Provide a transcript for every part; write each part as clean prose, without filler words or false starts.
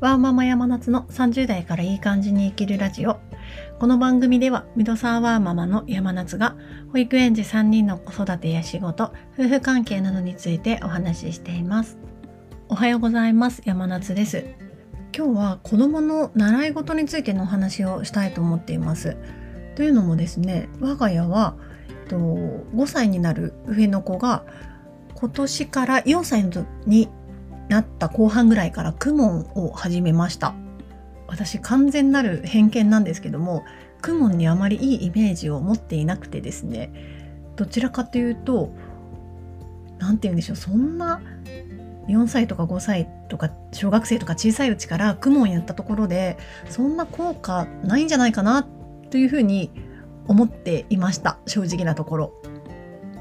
ワーママ山夏の30代からいい感じに生きるラジオ。この番組ではミドサーワーママの山夏が保育園児3人の子育てや仕事、夫婦関係などについてお話ししています。おはようございます。山夏です。今日は子どもの習い事についてのお話をしたいと思っています。というのもですね、我が家は5歳になる上の子が今年から4歳になった後半ぐらいから公文を始めました。私、完全なる偏見なんですけども、公文にあまりいいイメージを持っていなくてですね、どちらかというと、なんて言うんでしょう、そんな4歳とか5歳とか小学生とか小さいうちから公文やったところでそんな効果ないんじゃないかなというふうに思っていました、正直なところ。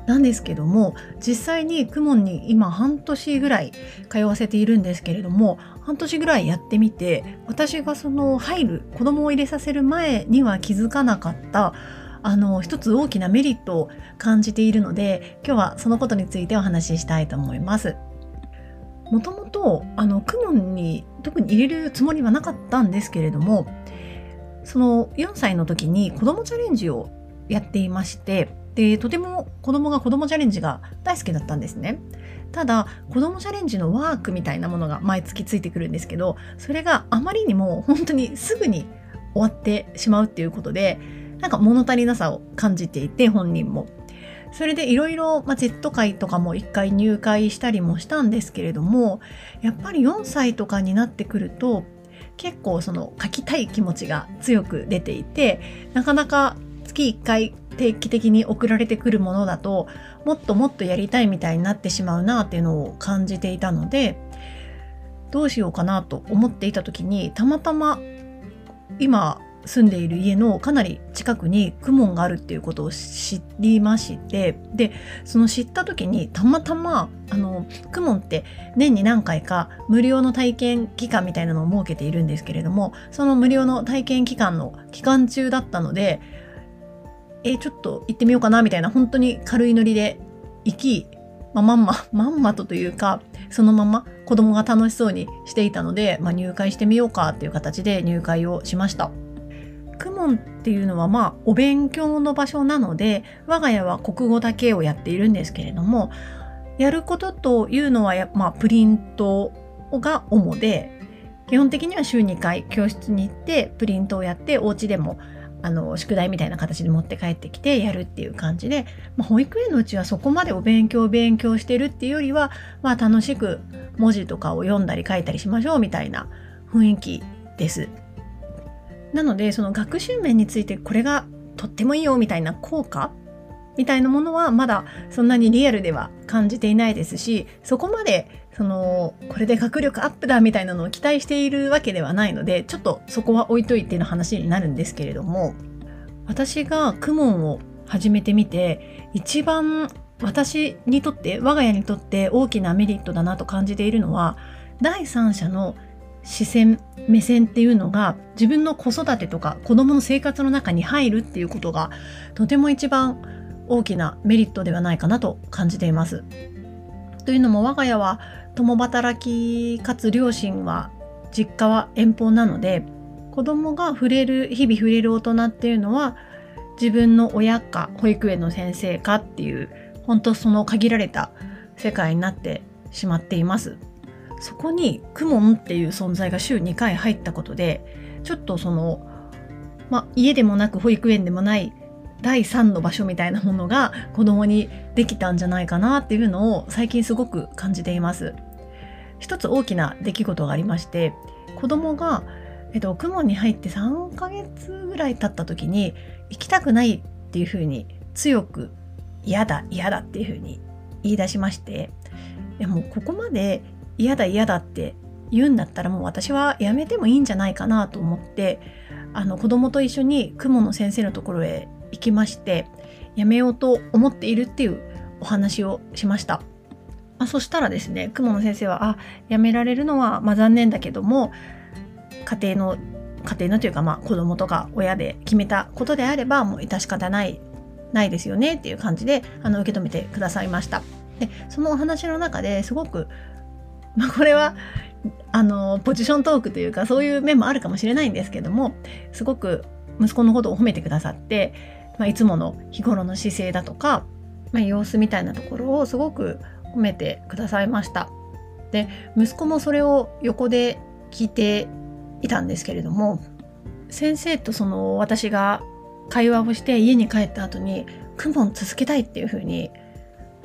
なんですけども、実際に公文に今半年ぐらい通わせているんですけれども、半年ぐらいやってみて、私がその入る、子供を入れさせる前には気づかなかった一つ大きなメリットを感じているので、今日はそのことについてお話ししたいと思います。もともと公文に特に入れるつもりはなかったんですけれども、その4歳の時に子どもチャレンジをやっていまして、でとても子どもチャレンジが大好きだったんですね。ただ子どもチャレンジのワークみたいなものが毎月ついてくるんですけど、それがあまりにも本当にすぐに終わってしまうっていうことで、なんか物足りなさを感じていて、本人もそれでいろいろ Z 会とかも1回入会したりもしたんですけれども、やっぱり4歳とかになってくると結構その書きたい気持ちが強く出ていて、なかなか月1回定期的に送られてくるものだともっとやりたいみたいになってしまうなっていうのを感じていたので、どうしようかなと思っていた時に、たまたま今住んでいる家のかなり近くに公文があるっていうことを知りまして、でその知った時にたまたま公文って年に何回か無料の体験期間みたいなのを設けているんですけれども、その無料の体験期間の期間中だったので、ちょっと行ってみようかなみたいな、本当に軽いノリで行き、まんまというか、そのまま子供が楽しそうにしていたので、入会してみようかっていう形で入会をしました。公文っていうのはお勉強の場所なので、我が家は国語だけをやっているんですけれども、やることというのはプリントが主で、基本的には週2回教室に行ってプリントをやって、お家でも宿題みたいな形で持って帰ってきてやるっていう感じで、保育園のうちはそこまでお勉強してるっていうよりは、楽しく文字とかを読んだり書いたりしましょうみたいな雰囲気です。なのでその学習面についてこれがとってもいいよみたいな効果みたいなものはまだそんなにリアルでは感じていないですし、そこまでこれで学力アップだみたいなのを期待しているわけではないので、ちょっとそこは置いといての話になるんですけれども、私が公文を始めてみて一番我が家にとって大きなメリットだなと感じているのは、第三者の目線っていうのが自分の子育てとか子どもの生活の中に入るっていうことがとても一番大きなメリットではないかなと感じています。というのも我が家は共働きかつ両親は実家は遠方なので、子どもが日々触れる大人っていうのは自分の親か保育園の先生かっていう、本当その限られた世界になってしまっています。そこに公文っていう存在が週2回入ったことで、ちょっと家でもなく保育園でもない第3の場所みたいなものが子供にできたんじゃないかなっていうのを最近すごく感じています。一つ大きな出来事がありまして、子供が公文に入って3ヶ月ぐらい経った時に、行きたくないっていうふうに強く嫌だっていうふうに言い出しまして、いやもうここまで嫌だって言うんだったらもう私はやめてもいいんじゃないかなと思って、子供と一緒に公文の先生のところへ行きまして、やめようと思っているっていうお話をしました。そしたらですね、公文の先生はやめられるのは残念だけども、家庭のというか子供とか親で決めたことであればもう致し方ないですよねっていう感じで受け止めてくださいました。でそのお話の中ですごくこれはポジショントークというかそういう面もあるかもしれないんですけども、すごく息子のことを褒めてくださって、いつもの日頃の姿勢だとか、様子みたいなところをすごく褒めてくださいました。で、息子もそれを横で聞いていたんですけれども、先生と私が会話をして家に帰った後に公文続けたいっていう風に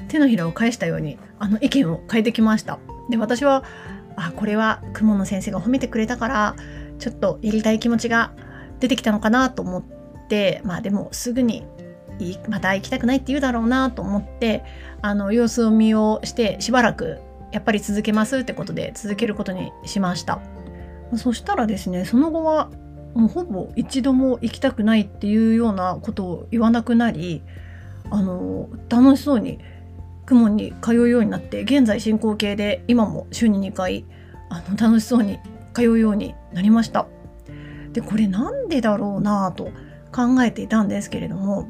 手のひらを返したように意見を変えてきました。で、私はこれは公文の先生が褒めてくれたからちょっとやりたい気持ちが出てきたのかなと思って、でもすぐにまた行きたくないって言うだろうなと思って様子を見をしてしばらくやっぱり続けますってことで続けることにしました。そしたらですね、その後はもうほぼ一度も行きたくないっていうようなことを言わなくなり、楽しそうに公文に通うようになって、現在進行形で今も週に2回楽しそうに通うようになりました。で、これなんでだろうなと考えていたんですけれども、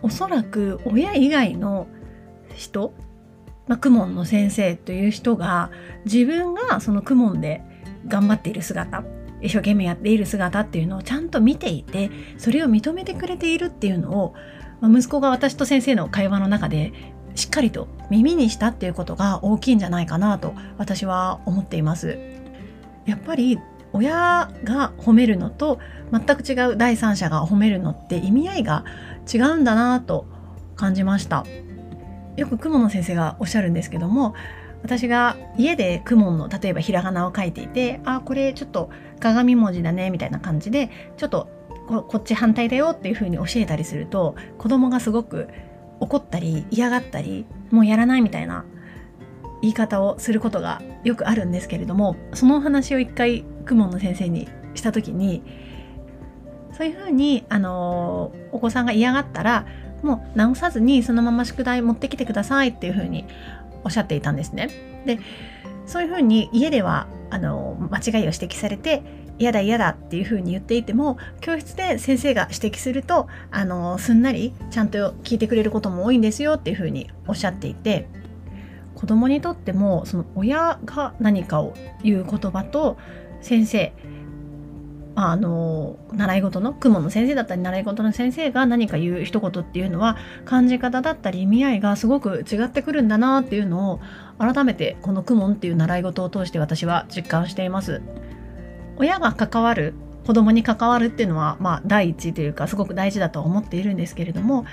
おそらく親以外の人、公文の先生という人が自分がその公文で頑張っている姿、一生懸命やっている姿っていうのをちゃんと見ていて、それを認めてくれているっていうのを、息子が私と先生の会話の中でしっかりと耳にしたっていうことが大きいんじゃないかなと私は思っています。やっぱり親が褒めるのと全く違う第三者が褒めるのって意味合いが違うんだなと感じました。よく公文の先生がおっしゃるんですけども、私が家で公文の例えばひらがなを書いていて、これちょっと鏡文字だねみたいな感じでちょっとこっち反対だよっていう風に教えたりすると、子供がすごく怒ったり嫌がったり、もうやらないみたいな言い方をすることがよくあるんですけれども、そのお話を一回公文の先生にした時に、そういう風にお子さんが嫌がったらもう直さずにそのまま宿題持ってきてくださいっていう風におっしゃっていたんですね。で、そういう風に家では間違いを指摘されて嫌だ嫌だっていう風に言っていても、教室で先生が指摘するとすんなりちゃんと聞いてくれることも多いんですよっていう風におっしゃっていて、子供にとってもその親が何かを言う言葉と先生、習い事の公文の先生だったり習い事の先生が何か言う一言っていうのは、感じ方だったり意味合いがすごく違ってくるんだなっていうのを改めてこの公文っていう習い事を通して私は実感しています。親が関わる、子供に関わるっていうのは第一というかすごく大事だと思っているんですけれども、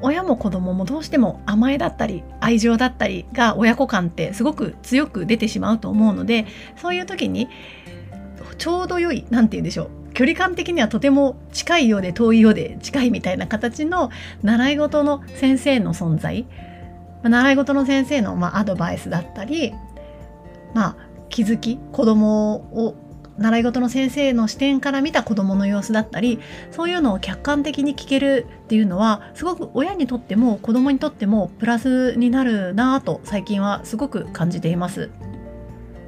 親も子供もどうしても甘えだったり愛情だったりが親子感ってすごく強く出てしまうと思うので、そういう時にちょうど良い、なんて言うんでしょう、距離感的にはとても近いようで遠いようで近いみたいな形の習い事の先生の存在、習い事の先生のアドバイスだったり、気づき、子供を習い事の先生の視点から見た子供の様子だったり、そういうのを客観的に聞けるっていうのはすごく親にとっても子供にとってもプラスになるなぁと最近はすごく感じています。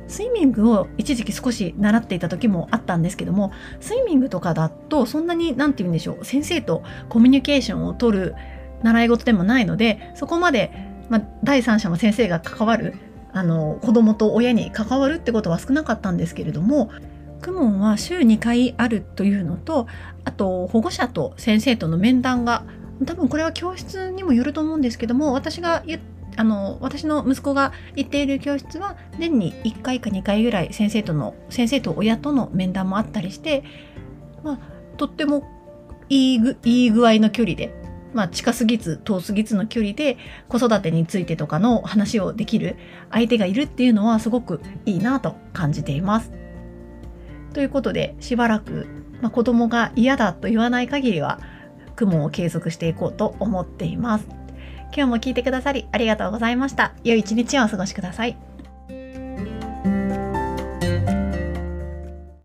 スイミングを一時期少し習っていた時もあったんですけども、スイミングとかだとそんなに先生とコミュニケーションを取る習い事でもないので、そこまで、第三者の先生が関わる、子供と親に関わるってことは少なかったんですけれども、公文は週2回あるというのと、あと保護者と先生との面談が、多分これは教室にもよると思うんですけども、私の息子が行っている教室は年に1回か2回ぐらい先生と親との面談もあったりして、とってもいい具合の距離で、近すぎず遠すぎずの距離で子育てについてとかの話をできる相手がいるっていうのはすごくいいなと感じています。ということで、しばらく、子供が嫌だと言わない限りは公文を継続していこうと思っています。今日も聞いてくださりありがとうございました。良い一日をお過ごしください。